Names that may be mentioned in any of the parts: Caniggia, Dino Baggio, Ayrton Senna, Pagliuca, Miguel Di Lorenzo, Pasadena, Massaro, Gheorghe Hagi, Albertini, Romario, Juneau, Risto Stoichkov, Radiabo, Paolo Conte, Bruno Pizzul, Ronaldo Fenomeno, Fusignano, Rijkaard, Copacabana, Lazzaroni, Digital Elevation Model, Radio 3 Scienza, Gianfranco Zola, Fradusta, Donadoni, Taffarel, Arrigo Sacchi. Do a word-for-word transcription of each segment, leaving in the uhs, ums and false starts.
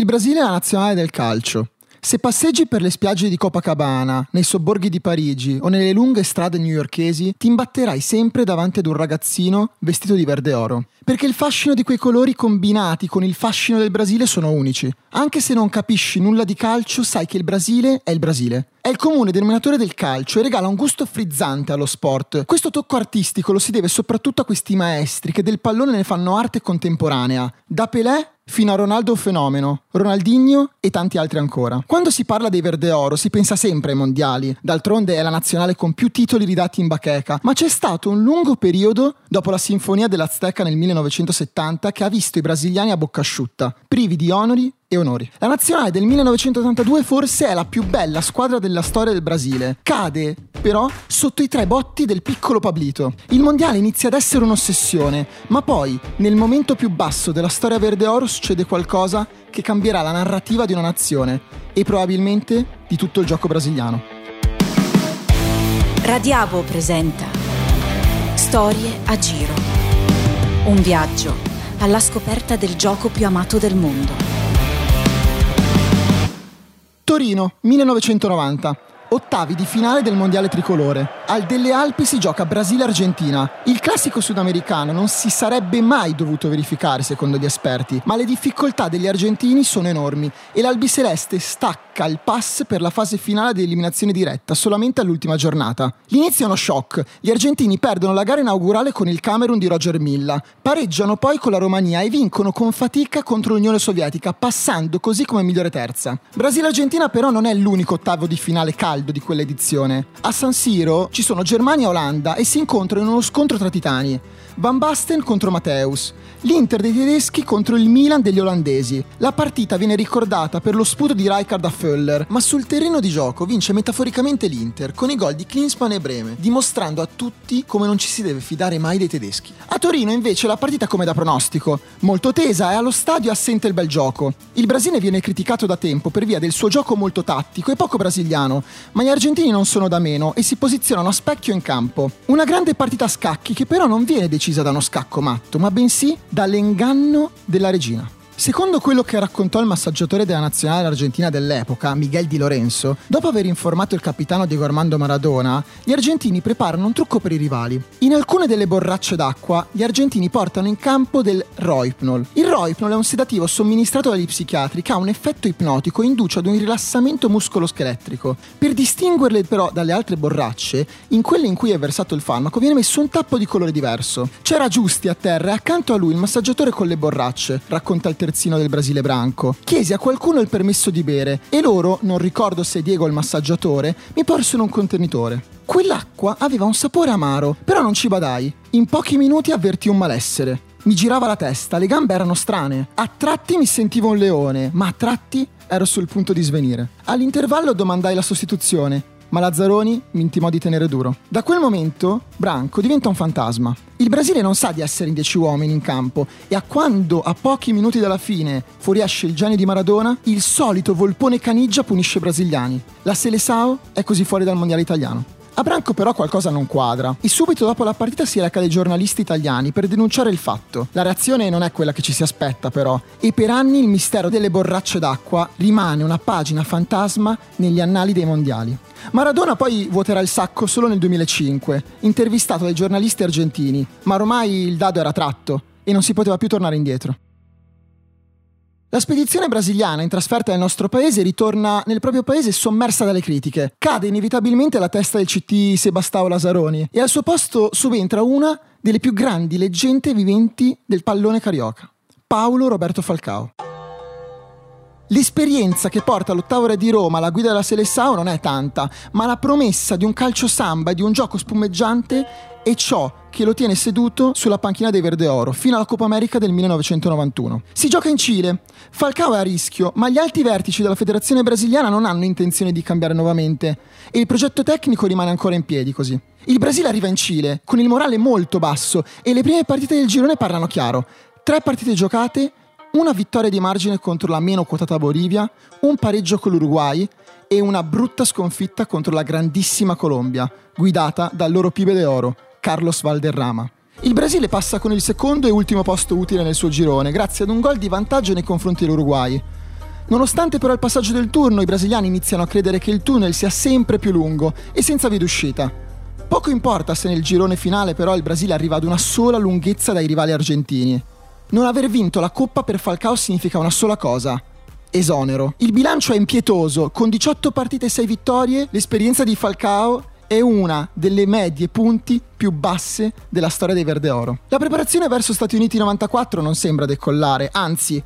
Il Brasile è la nazionale del calcio. Se passeggi per le spiagge di Copacabana, nei sobborghi di Parigi o nelle lunghe strade newyorkesi, ti imbatterai sempre davanti ad un ragazzino vestito di verde oro. Perché il fascino di quei colori combinati con il fascino del Brasile sono unici. Anche se non capisci nulla di calcio, sai che il Brasile è il Brasile. È il comune denominatore del calcio e regala un gusto frizzante allo sport. Questo tocco artistico lo si deve soprattutto a questi maestri che del pallone ne fanno arte contemporanea. Da Pelé fino a Ronaldo Fenomeno, Ronaldinho e tanti altri ancora. Quando si parla dei verde oro si pensa sempre ai mondiali, d'altronde è la nazionale con più titoli ridati in bacheca, ma c'è stato un lungo periodo dopo la sinfonia dell'Azteca nel millenovecentosettanta che ha visto i brasiliani a bocca asciutta, privi di onori e onori. La nazionale del millenovecentottantadue forse è la più bella squadra della storia del Brasile. Cade, però, sotto i tre botti del piccolo Pablito. Il mondiale inizia ad essere un'ossessione, ma poi, nel momento più basso della storia verde oro, succede qualcosa che cambierà la narrativa di una nazione e probabilmente di tutto il gioco brasiliano. Radiavo presenta Storie a giro. Un viaggio alla scoperta del gioco più amato del mondo. Torino, millenovecentonovanta, ottavi di finale del mondiale tricolore. Al Delle Alpi si gioca Brasile-Argentina. Il classico sudamericano non si sarebbe mai dovuto verificare secondo gli esperti, ma le difficoltà degli argentini sono enormi e l'albiceleste stacca il pass per la fase finale di eliminazione diretta solamente all'ultima giornata. L'inizio è uno shock. Gli argentini perdono la gara inaugurale con il Camerun di Roger Milla, pareggiano poi con la Romania e vincono con fatica contro l'Unione Sovietica, passando così come migliore terza. Brasile-Argentina però non è l'unico ottavo di finale caldo di quell'edizione. A San Siro ci sono Germania e Olanda e si incontrano in uno scontro tra titani. Van Basten contro Mateus, l'Inter dei tedeschi contro il Milan degli olandesi. La partita viene ricordata per lo sputo di Rijkaard a Föller, ma sul terreno di gioco vince metaforicamente l'Inter con i gol di Klinsmann e Brehme, dimostrando a tutti come non ci si deve fidare mai dei tedeschi. A Torino invece la partita come da pronostico, molto tesa e allo stadio assente il bel gioco. Il Brasile viene criticato da tempo per via del suo gioco molto tattico e poco brasiliano, ma gli argentini non sono da meno e si posizionano a specchio in campo. Una grande partita a scacchi che però non viene decisa da uno scacco matto, ma bensì dall'inganno della regina. Secondo quello che raccontò il massaggiatore della nazionale argentina dell'epoca, Miguel Di Lorenzo, dopo aver informato il capitano Diego Armando Maradona, gli argentini preparano un trucco per i rivali. In alcune delle borracce d'acqua, gli argentini portano in campo del roipnol. Il roipnol è un sedativo somministrato dagli psichiatri che ha un effetto ipnotico e induce ad un rilassamento muscoloscheletrico. Per distinguerle però dalle altre borracce, in quelle in cui è versato il farmaco viene messo un tappo di colore diverso. C'era Giusti a terra e accanto a lui il massaggiatore con le borracce, racconta il del Brasile Branco. Chiesi a qualcuno il permesso di bere e loro, non ricordo se Diego il massaggiatore, mi porsero un contenitore. Quell'acqua aveva un sapore amaro, però non ci badai. In pochi minuti avvertii un malessere. Mi girava la testa, le gambe erano strane. A tratti mi sentivo un leone, ma a tratti ero sul punto di svenire. All'intervallo domandai la sostituzione, ma Lazzaroni mi intimò di tenere duro. Da quel momento Branco diventa un fantasma. Il Brasile non sa di essere in dieci uomini in campo e a quando a pochi minuti dalla fine fuoriesce il genio di Maradona, il solito volpone Caniggia punisce i brasiliani. La Seleção è così fuori dal mondiale italiano. A Branco però qualcosa non quadra e subito dopo la partita si reca dai giornalisti italiani per denunciare il fatto. La reazione non è quella che ci si aspetta però e per anni il mistero delle borracce d'acqua rimane una pagina fantasma negli annali dei mondiali. Maradona poi vuoterà il sacco solo nel duemilacinque, intervistato dai giornalisti argentini, ma ormai il dado era tratto e non si poteva più tornare indietro. La spedizione brasiliana in trasferta nel nostro paese ritorna nel proprio paese sommersa dalle critiche. Cade inevitabilmente alla testa del C T Sebastião Lazaroni e al suo posto subentra una delle più grandi leggende viventi del pallone carioca, Paulo Roberto Falcão. L'esperienza che porta l'ottavo re di Roma alla guida della Seleção non è tanta, ma la promessa di un calcio samba e di un gioco spumeggiante è ciò che lo tiene seduto sulla panchina dei Verde Oro fino alla Copa America del millenovecentonovantuno. Si gioca in Cile, Falcão è a rischio, ma gli alti vertici della federazione brasiliana non hanno intenzione di cambiare nuovamente e il progetto tecnico rimane ancora in piedi così. Il Brasile arriva in Cile con il morale molto basso e le prime partite del girone parlano chiaro. Tre partite giocate, una vittoria di margine contro la meno quotata Bolivia, un pareggio con l'Uruguay e una brutta sconfitta contro la grandissima Colombia, guidata dal loro pibe d'oro, Carlos Valderrama. Il Brasile passa con il secondo e ultimo posto utile nel suo girone grazie ad un gol di vantaggio nei confronti dell'Uruguay. Nonostante però il passaggio del turno, i brasiliani iniziano a credere che il tunnel sia sempre più lungo e senza via d'uscita. Poco importa se nel girone finale però il Brasile arriva ad una sola lunghezza dai rivali argentini. Non aver vinto la Coppa per Falcao significa una sola cosa: esonero. Il bilancio è impietoso, con diciotto partite e sei vittorie, l'esperienza di Falcao è una delle medie punti più basse della storia dei verdeoro. La preparazione verso Stati Uniti novantaquattro non sembra decollare, anzi,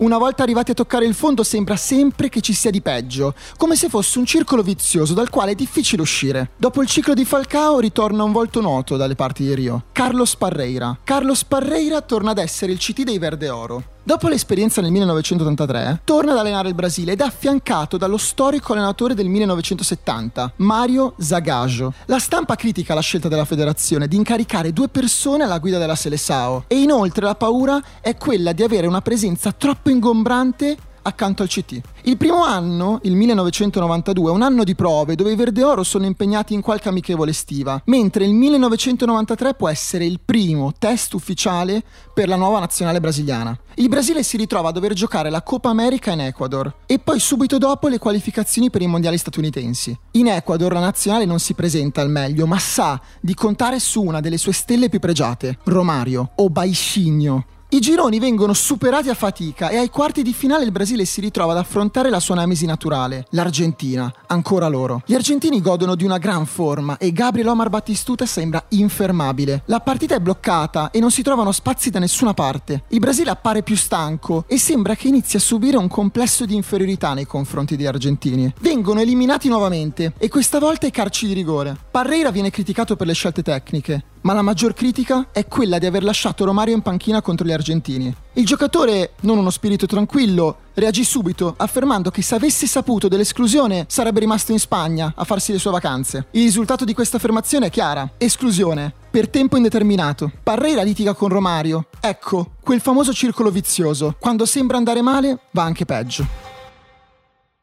una volta arrivati a toccare il fondo sembra sempre che ci sia di peggio, come se fosse un circolo vizioso dal quale è difficile uscire. Dopo il ciclo di Falcao ritorna un volto noto dalle parti di Rio: Carlos Parreira. Carlos Parreira torna ad essere il C T dei verdeoro. Dopo l'esperienza nel millenovecentottantatré, torna ad allenare il Brasile ed è affiancato dallo storico allenatore del millenovecentosettanta, Mario Zagallo. La stampa critica la scelta della federazione di incaricare due persone alla guida della Seleção e inoltre la paura è quella di avere una presenza troppo ingombrante accanto al C T. Il primo anno, il millenovecentonovantadue, è un anno di prove dove i verdeoro sono impegnati in qualche amichevole estiva, mentre il millenovecentonovantatré può essere il primo test ufficiale per la nuova nazionale brasiliana. Il Brasile si ritrova a dover giocare la Copa America in Ecuador e poi subito dopo le qualificazioni per i mondiali statunitensi. In Ecuador la nazionale non si presenta al meglio, ma sa di contare su una delle sue stelle più pregiate, Romario o Baixinho. I gironi vengono superati a fatica e ai quarti di finale il Brasile si ritrova ad affrontare la sua nemesi naturale, l'Argentina, ancora loro. Gli argentini godono di una gran forma e Gabriel Omar Battistuta sembra infermabile. La partita è bloccata e non si trovano spazi da nessuna parte. Il Brasile appare più stanco e sembra che inizi a subire un complesso di inferiorità nei confronti degli argentini. Vengono eliminati nuovamente e questa volta ai calci di rigore. Parreira viene criticato per le scelte tecniche, ma la maggior critica è quella di aver lasciato Romario in panchina contro gli argentini. Il giocatore, non uno spirito tranquillo, reagì subito affermando che se avesse saputo dell'esclusione sarebbe rimasto in Spagna a farsi le sue vacanze. Il risultato di questa affermazione è chiara: esclusione per tempo indeterminato. Parreira litiga con Romario. Ecco, quel famoso circolo vizioso: quando sembra andare male, va anche peggio.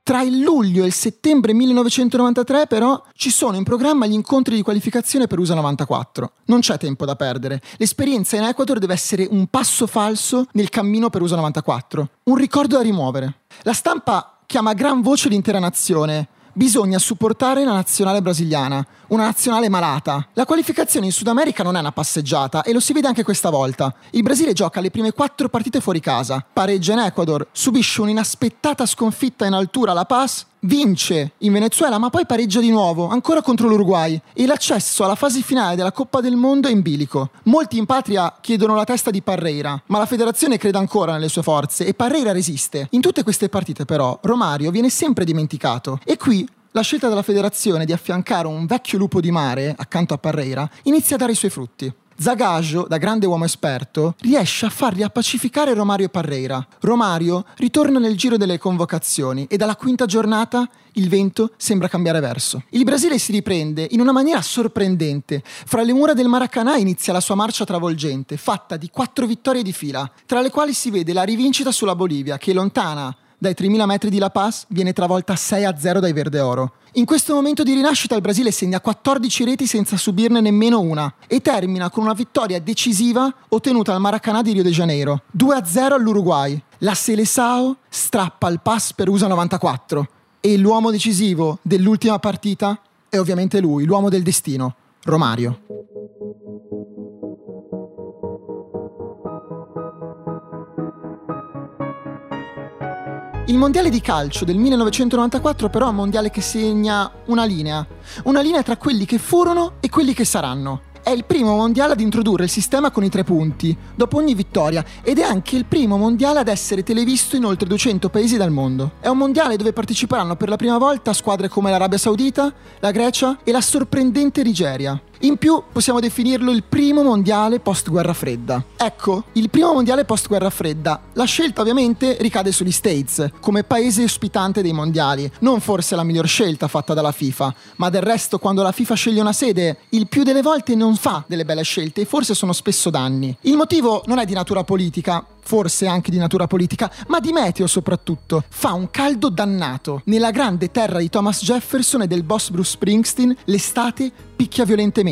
Tra il luglio e il settembre millenovecentonovantatré però ci sono in programma gli incontri di qualificazione per U S A novantaquattro. Non c'è tempo da perdere. L'esperienza in Ecuador deve essere un passo falso nel cammino per U S A novantaquattro. Un ricordo da rimuovere. La stampa chiama a gran voce l'intera nazione. Bisogna supportare la nazionale brasiliana, una nazionale malata. La qualificazione in Sud America non è una passeggiata e lo si vede anche questa volta. Il Brasile gioca le prime quattro partite fuori casa, pareggia in Ecuador, subisce un'inaspettata sconfitta in altura alla Paz, vince in Venezuela ma poi pareggia di nuovo, ancora contro l'Uruguay, e l'accesso alla fase finale della Coppa del Mondo è in bilico. Molti in patria chiedono la testa di Parreira, ma la federazione crede ancora nelle sue forze e Parreira resiste. In tutte queste partite però Romario viene sempre dimenticato e qui la scelta della federazione di affiancare un vecchio lupo di mare accanto a Parreira inizia a dare i suoi frutti. Zagallo, da grande uomo esperto, riesce a far riappacificare Romario e Parreira. Romario ritorna nel giro delle convocazioni e dalla quinta giornata il vento sembra cambiare verso. Il Brasile si riprende in una maniera sorprendente. Fra le mura del Maracanã inizia la sua marcia travolgente, fatta di quattro vittorie di fila, tra le quali si vede la rivincita sulla Bolivia, che lontana dai tremila metri di La Paz viene travolta sei a zero dai verdeoro. In questo momento di rinascita il Brasile segna quattordici reti senza subirne nemmeno una e termina con una vittoria decisiva ottenuta al Maracanã di Rio de Janeiro, due a zero all'Uruguay. La Seleção strappa il pass per U S A novantaquattro e l'uomo decisivo dell'ultima partita è ovviamente lui, l'uomo del destino, Romario. Il mondiale di calcio del millenovecentonovantaquattro però è un mondiale che segna una linea, una linea tra quelli che furono e quelli che saranno. È il primo mondiale ad introdurre il sistema con i tre punti, dopo ogni vittoria, ed è anche il primo mondiale ad essere televisto in oltre duecento paesi dal mondo. È un mondiale dove parteciperanno per la prima volta squadre come l'Arabia Saudita, la Grecia e la sorprendente Nigeria. In più possiamo definirlo il primo mondiale post-guerra fredda. Ecco, il primo mondiale post-guerra fredda. La scelta ovviamente ricade sugli States, come paese ospitante dei mondiali. Non forse la miglior scelta fatta dalla FIFA, ma del resto quando la FIFA sceglie una sede, il più delle volte non fa delle belle scelte e forse sono spesso danni. Il motivo non è di natura politica, forse anche di natura politica, ma di meteo soprattutto. Fa un caldo dannato. Nella grande terra di Thomas Jefferson e del boss Bruce Springsteen, l'estate picchia violentemente.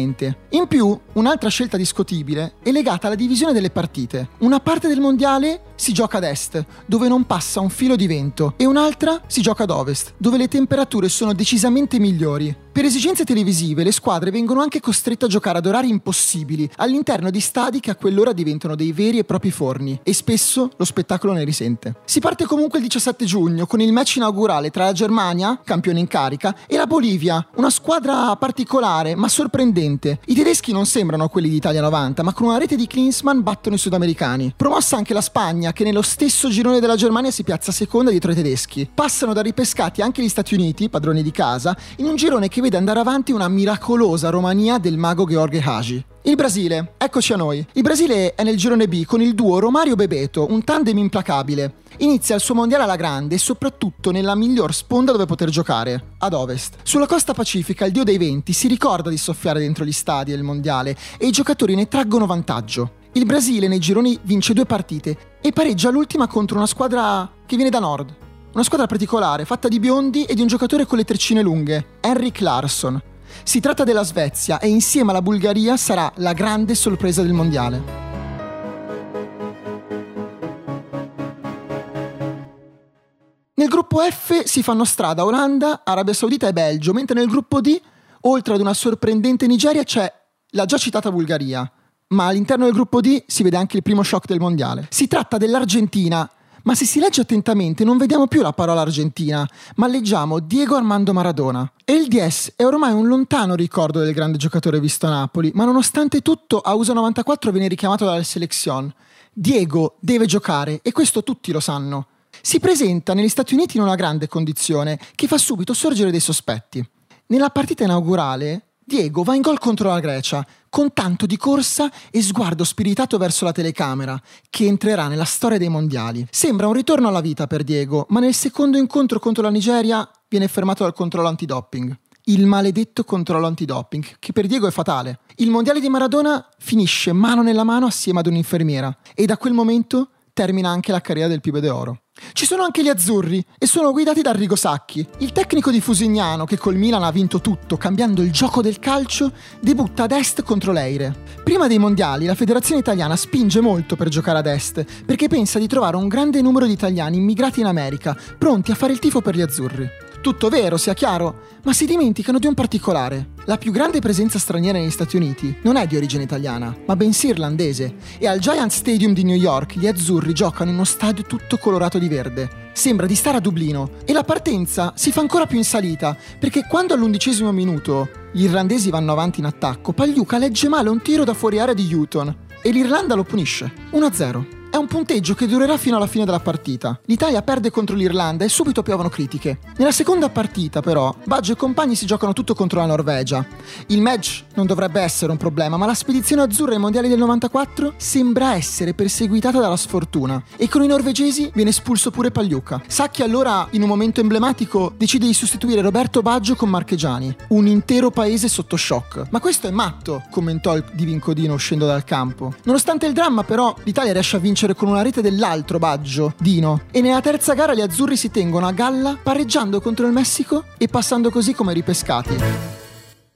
In più, un'altra scelta discutibile è legata alla divisione delle partite. Una parte del mondiale si gioca ad est, dove non passa un filo di vento, e un'altra si gioca ad ovest, dove le temperature sono decisamente migliori. Per esigenze televisive le squadre vengono anche costrette a giocare ad orari impossibili, all'interno di stadi che a quell'ora diventano dei veri e propri forni, e spesso lo spettacolo ne risente. Si parte comunque il diciassette giugno con il match inaugurale tra la Germania, campione in carica, e la Bolivia, una squadra particolare ma sorprendente. I tedeschi non sembrano quelli di Italia novanta, ma con una rete di Klinsmann battono i sudamericani. Promossa anche la Spagna, che nello stesso girone della Germania si piazza seconda dietro i tedeschi. Passano da ripescati anche gli Stati Uniti, padroni di casa, in un girone che vede andare avanti una miracolosa Romania del mago Gheorghe Hagi. Il Brasile, eccoci a noi. Il Brasile è nel girone B con il duo Romario-Bebeto, un tandem implacabile. Inizia il suo mondiale alla grande e soprattutto nella miglior sponda dove poter giocare, ad ovest. Sulla costa pacifica il dio dei venti si ricorda di soffiare dentro gli stadi del mondiale e i giocatori ne traggono vantaggio. Il Brasile nei gironi vince due partite e pareggia l'ultima contro una squadra che viene da nord. Una squadra particolare, fatta di biondi e di un giocatore con le treccine lunghe, Henrik Larsson. Si tratta della Svezia e insieme alla Bulgaria sarà la grande sorpresa del mondiale. Nel gruppo F si fanno strada Olanda, Arabia Saudita e Belgio, mentre nel gruppo D, oltre ad una sorprendente Nigeria, c'è la già citata Bulgaria. Ma all'interno del gruppo D si vede anche il primo shock del mondiale. Si tratta dell'Argentina. Ma se si legge attentamente non vediamo più la parola Argentina, ma leggiamo Diego Armando Maradona. E il D S è ormai un lontano ricordo del grande giocatore visto a Napoli, ma nonostante tutto a U S A novantaquattro viene richiamato dalla selezione. Diego deve giocare e questo tutti lo sanno. Si presenta negli Stati Uniti in una grande condizione che fa subito sorgere dei sospetti. Nella partita inaugurale Diego va in gol contro la Grecia, con tanto di corsa e sguardo spiritato verso la telecamera, che entrerà nella storia dei mondiali. Sembra un ritorno alla vita per Diego, ma nel secondo incontro contro la Nigeria viene fermato dal controllo antidoping. Il maledetto controllo antidoping, che per Diego è fatale. Il mondiale di Maradona finisce mano nella mano assieme ad un'infermiera, e da quel momento termina anche la carriera del Pibe d'Oro. Ci sono anche gli azzurri e sono guidati da Arrigo Sacchi. Il tecnico di Fusignano, che col Milan ha vinto tutto cambiando il gioco del calcio, debutta ad est contro l'Eire. Prima dei mondiali la federazione italiana spinge molto per giocare ad est perché pensa di trovare un grande numero di italiani immigrati in America pronti a fare il tifo per gli azzurri. Tutto vero, sia chiaro, ma si dimenticano di un particolare. La più grande presenza straniera negli Stati Uniti non è di origine italiana, ma bensì irlandese, e al Giants Stadium di New York gli azzurri giocano in uno stadio tutto colorato di verde. Sembra di stare a Dublino, e la partenza si fa ancora più in salita, perché quando all'undicesimo minuto gli irlandesi vanno avanti in attacco, Pagliuca legge male un tiro da fuori area di Newton, e l'Irlanda lo punisce, uno a zero. È un punteggio che durerà fino alla fine della partita. L'Italia perde contro l'Irlanda e subito piovono critiche. Nella seconda partita, però, Baggio e compagni si giocano tutto contro la Norvegia. Il match non dovrebbe essere un problema, ma la spedizione azzurra ai mondiali del novantaquattro sembra essere perseguitata dalla sfortuna. E con i norvegesi viene espulso pure Pagliuca. Sacchi allora, in un momento emblematico, decide di sostituire Roberto Baggio con Marchegiani. Un intero paese sotto shock. "Ma questo è matto", commentò il divincodino uscendo dal campo. Nonostante il dramma, però, l'Italia riesce a vincere con una rete dell'altro Baggio, Dino, e nella terza gara gli azzurri si tengono a galla pareggiando contro il Messico e passando così come ripescati.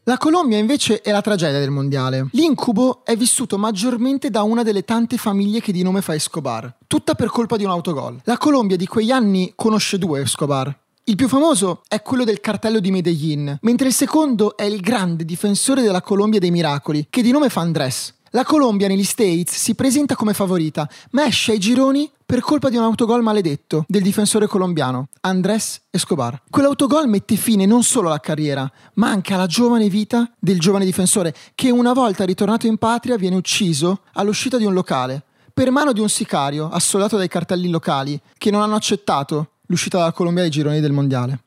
La Colombia invece è la tragedia del mondiale. L'incubo è vissuto maggiormente da una delle tante famiglie che di nome fa Escobar, tutta per colpa di un autogol. La Colombia di quegli anni conosce due Escobar. Il più famoso è quello del cartello di Medellin, mentre il secondo è il grande difensore della Colombia dei miracoli, che di nome fa Andrés. La Colombia negli States si presenta come favorita, ma esce ai gironi per colpa di un autogol maledetto del difensore colombiano, Andrés Escobar. Quell'autogol mette fine non solo alla carriera, ma anche alla giovane vita del giovane difensore, che una volta ritornato in patria viene ucciso all'uscita di un locale, per mano di un sicario assoldato dai cartelli locali, che non hanno accettato l'uscita dalla Colombia ai gironi del mondiale.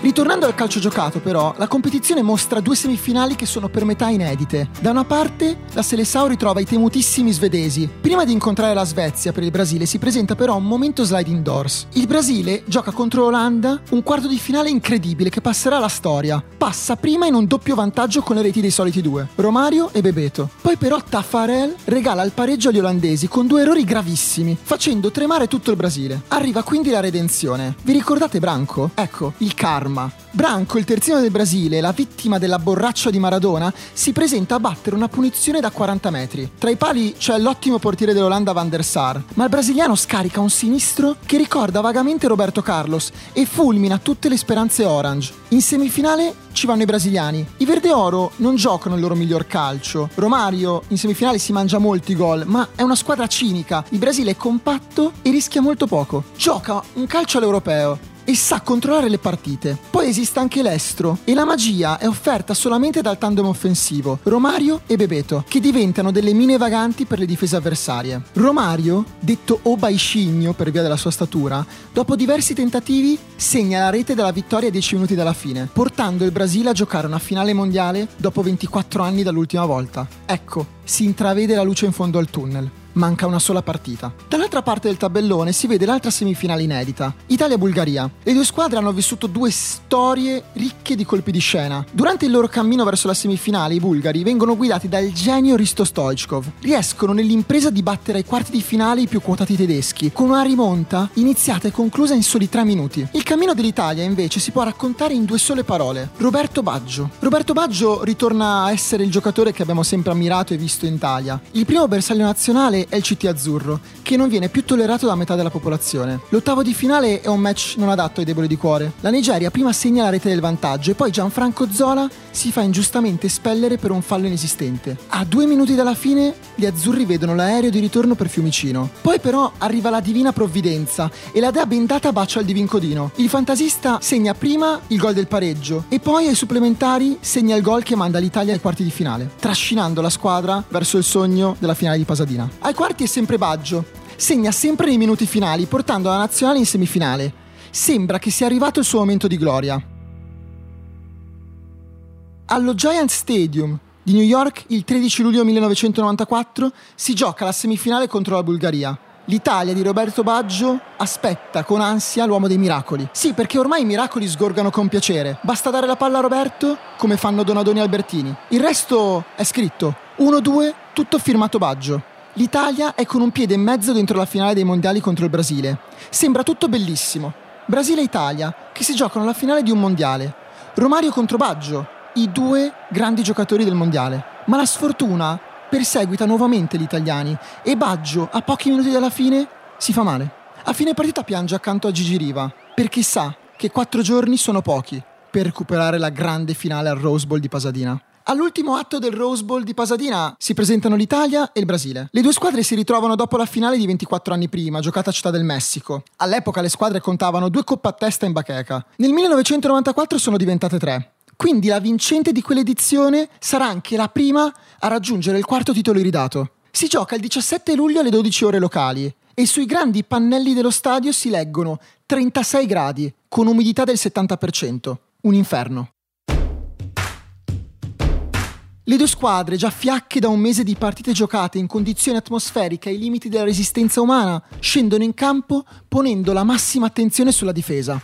Ritornando al calcio giocato, però, la competizione mostra due semifinali che sono per metà inedite. Da una parte, la Seleção ritrova i temutissimi svedesi. Prima di incontrare la Svezia per il Brasile si presenta però un momento sliding doors. Il Brasile gioca contro l'Olanda un quarto di finale incredibile che passerà alla storia. Passa prima in un doppio vantaggio con le reti dei soliti due, Romario e Bebeto. Poi però Taffarel regala il pareggio agli olandesi con due errori gravissimi, facendo tremare tutto il Brasile. Arriva quindi la redenzione. Vi ricordate Branco? Ecco, il karma. arma. Branco, il terzino del Brasile, la vittima della borraccia di Maradona, si presenta a battere una punizione da quaranta metri. Tra i pali c'è l'ottimo portiere dell'Olanda Van der Sar, ma il brasiliano scarica un sinistro che ricorda vagamente Roberto Carlos e fulmina tutte le speranze orange. In semifinale ci vanno i brasiliani. I verdeoro non giocano il loro miglior calcio. Romario in semifinale si mangia molti gol, ma è una squadra cinica. Il Brasile è compatto e rischia molto poco. Gioca un calcio all'europeo e sa controllare le partite. Poi esiste anche l'estro e la magia è offerta solamente dal tandem offensivo Romario e Bebeto, che diventano delle mine vaganti per le difese avversarie. Romario, detto Obaiscigno per via della sua statura, dopo diversi tentativi segna la rete della vittoria a dieci minuti dalla fine, portando il Brasile a giocare una finale mondiale dopo ventiquattro anni dall'ultima volta. Ecco, si intravede la luce in fondo al tunnel. Manca una sola partita. Dall'altra parte del tabellone si vede l'altra semifinale inedita, Italia-Bulgaria. Le due squadre hanno vissuto due storie ricche di colpi di scena. Durante il loro cammino verso la semifinale i bulgari vengono guidati dal genio Risto Stoichkov. Riescono nell'impresa di battere ai quarti di finale i più quotati tedeschi, con una rimonta iniziata e conclusa in soli tre minuti. Il cammino dell'Italia invece si può raccontare in due sole parole: Roberto Baggio. Roberto Baggio ritorna a essere il giocatore che abbiamo sempre ammirato e visto in Italia. Il primo bersaglio nazionale è il C T azzurro, che non viene più tollerato da metà della popolazione. L'ottavo di finale è un match non adatto ai deboli di cuore. La Nigeria prima segna la rete del vantaggio e poi Gianfranco Zola si fa ingiustamente espellere per un fallo inesistente. A due minuti dalla fine gli azzurri vedono l'aereo di ritorno per Fiumicino. Poi però arriva la divina provvidenza e la dea bendata bacia il divin codino. Il fantasista segna prima il gol del pareggio e poi ai supplementari segna il gol che manda l'Italia ai quarti di finale, trascinando la squadra verso il sogno della finale di Pasadena. Ai quarti è sempre Baggio, segna sempre nei minuti finali, portando la nazionale in semifinale. Sembra che sia arrivato il suo momento di gloria. Allo Giant Stadium di New York, il tredici luglio millenovecentonovantaquattro, si gioca la semifinale contro la Bulgaria. L'Italia di Roberto Baggio aspetta con ansia l'uomo dei miracoli. Sì, perché ormai i miracoli sgorgano con piacere. Basta dare la palla a Roberto, come fanno Donadoni e Albertini. Il resto è scritto. uno due, tutto firmato Baggio. L'Italia è con un piede e mezzo dentro la finale dei mondiali contro il Brasile. Sembra tutto bellissimo. Brasile-Italia, che si giocano la finale di un mondiale. Romario contro Baggio, i due grandi giocatori del mondiale. Ma la sfortuna perseguita nuovamente gli italiani e Baggio, a pochi minuti dalla fine, si fa male. A fine partita piange accanto a Gigi Riva, perché sa che quattro giorni sono pochi per recuperare la grande finale al Rose Bowl di Pasadena. All'ultimo atto del Rose Bowl di Pasadena si presentano l'Italia e il Brasile. Le due squadre si ritrovano dopo la finale di ventiquattro anni prima, giocata a Città del Messico. All'epoca le squadre contavano due coppe a testa in bacheca. Nel millenovecentonovantaquattro sono diventate tre. Quindi la vincente di quell'edizione sarà anche la prima a raggiungere il quarto titolo iridato. Si gioca il diciassette luglio alle dodici ore locali e sui grandi pannelli dello stadio si leggono trentasei gradi con umidità del settanta per cento. Un inferno. Le due squadre, già fiacche da un mese di partite giocate in condizioni atmosferiche ai limiti della resistenza umana, scendono in campo ponendo la massima attenzione sulla difesa.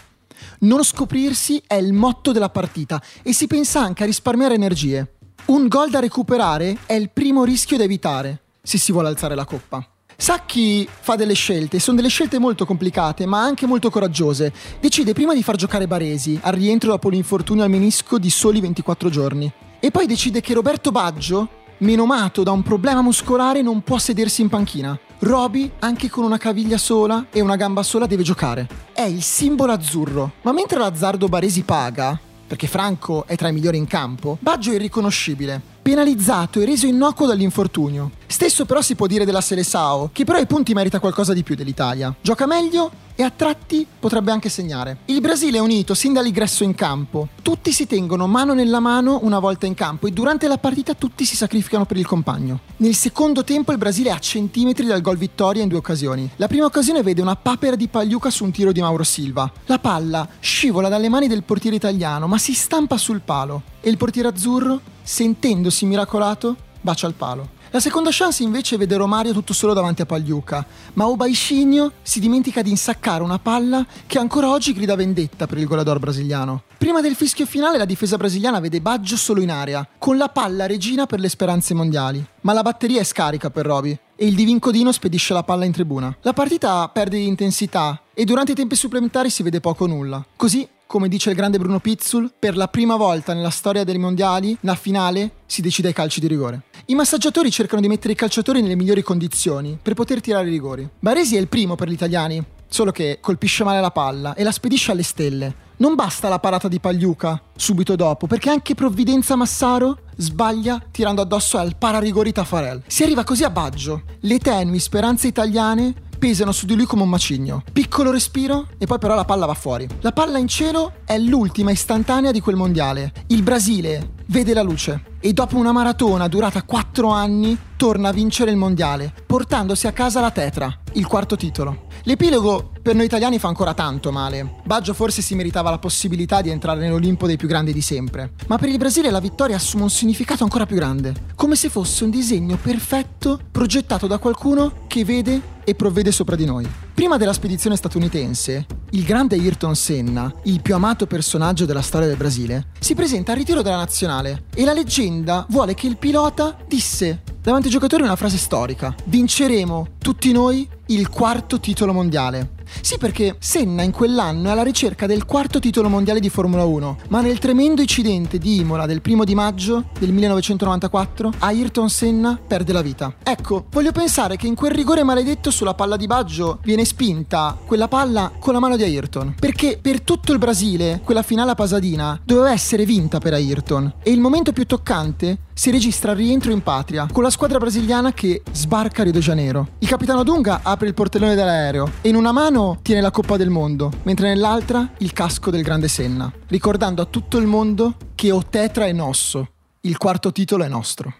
Non scoprirsi è il motto della partita e si pensa anche a risparmiare energie. Un gol da recuperare è il primo rischio da evitare, se si vuole alzare la coppa. Sacchi fa delle scelte, sono delle scelte molto complicate ma anche molto coraggiose. Decide prima di far giocare Baresi, al rientro dopo l'infortunio al menisco di soli ventiquattro giorni. E poi decide che Roberto Baggio, menomato da un problema muscolare, non può sedersi in panchina. Roby, anche con una caviglia sola e una gamba sola, deve giocare. È il simbolo azzurro. Ma mentre l'azzardo Baresi paga, perché Franco è tra i migliori in campo, Baggio è irriconoscibile, penalizzato e reso innocuo dall'infortunio. Stesso però si può dire della Seleção, che però ai punti merita qualcosa di più dell'Italia. Gioca meglio e a tratti potrebbe anche segnare. Il Brasile è unito sin dall'ingresso in campo. Tutti si tengono mano nella mano una volta in campo e durante la partita tutti si sacrificano per il compagno. Nel secondo tempo il Brasile è a centimetri dal gol vittoria in due occasioni. La prima occasione vede una papera di Pagliuca su un tiro di Mauro Silva. La palla scivola dalle mani del portiere italiano ma si stampa sul palo e il portiere azzurro, sentendosi miracolato, bacia il palo. La seconda chance invece vede Romario tutto solo davanti a Pagliuca, ma Obaiscigno si dimentica di insaccare una palla che ancora oggi grida vendetta per il goleador brasiliano. Prima del fischio finale la difesa brasiliana vede Baggio solo in area, con la palla regina per le speranze mondiali. Ma la batteria è scarica per Roby e il divin codino spedisce la palla in tribuna. La partita perde di intensità e durante i tempi supplementari si vede poco o nulla. Così Come dice il grande Bruno Pizzul, per la prima volta nella storia dei mondiali, la finale si decide ai calci di rigore. I massaggiatori cercano di mettere i calciatori nelle migliori condizioni per poter tirare i rigori. Baresi è il primo per gli italiani, solo che colpisce male la palla e la spedisce alle stelle. Non basta la parata di Pagliuca subito dopo, perché anche Provvidenza Massaro sbaglia tirando addosso al pararigori Taffarel. Si arriva così a Baggio. Le tenui speranze italiane pesano su di lui come un macigno. Piccolo respiro e poi però la palla va fuori. La palla in cielo è l'ultima istantanea di quel mondiale. Il Brasile vede la luce e dopo una maratona durata quattro anni torna a vincere il mondiale, portandosi a casa la tetra, il quarto titolo. L'epilogo per noi italiani fa ancora tanto male. Baggio forse si meritava la possibilità di entrare nell'Olimpo dei più grandi di sempre, ma per il Brasile la vittoria assume un significato ancora più grande, come se fosse un disegno perfetto progettato da qualcuno che vede e provvede sopra di noi. Prima della spedizione statunitense, il grande Ayrton Senna, il più amato personaggio della storia del Brasile, si presenta al ritiro della nazionale e la leggenda vuole che il pilota disse davanti ai giocatori una frase storica: vinceremo tutti noi il quarto titolo mondiale. Sì, perché Senna in quell'anno è alla ricerca del quarto titolo mondiale di Formula uno, ma nel tremendo incidente di Imola del primo di maggio del millenovecentonovantaquattro Ayrton Senna perde la vita. Ecco, voglio pensare che in quel rigore maledetto sulla palla di Baggio viene spinta quella palla con la mano di Ayrton, perché per tutto il Brasile quella finale a Pasadena doveva essere vinta per Ayrton, e il momento più toccante si registra al rientro in patria con la squadra brasiliana che sbarca a Rio de Janeiro. Il capitano Dunga apre il portellone dell'aereo e in una mano tiene la Coppa del Mondo, mentre nell'altra il casco del grande Senna, ricordando a tutto il mondo che o tetra è nosso, il quarto titolo è nostro.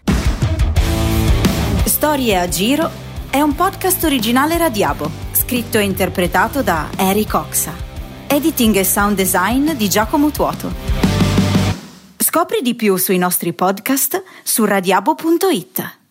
Storie a Giro è un podcast originale Radiabo, scritto e interpretato da Eric Oxa. Editing e sound design di Giacomo Tuoto. Scopri di più sui nostri podcast su radiabo punto it.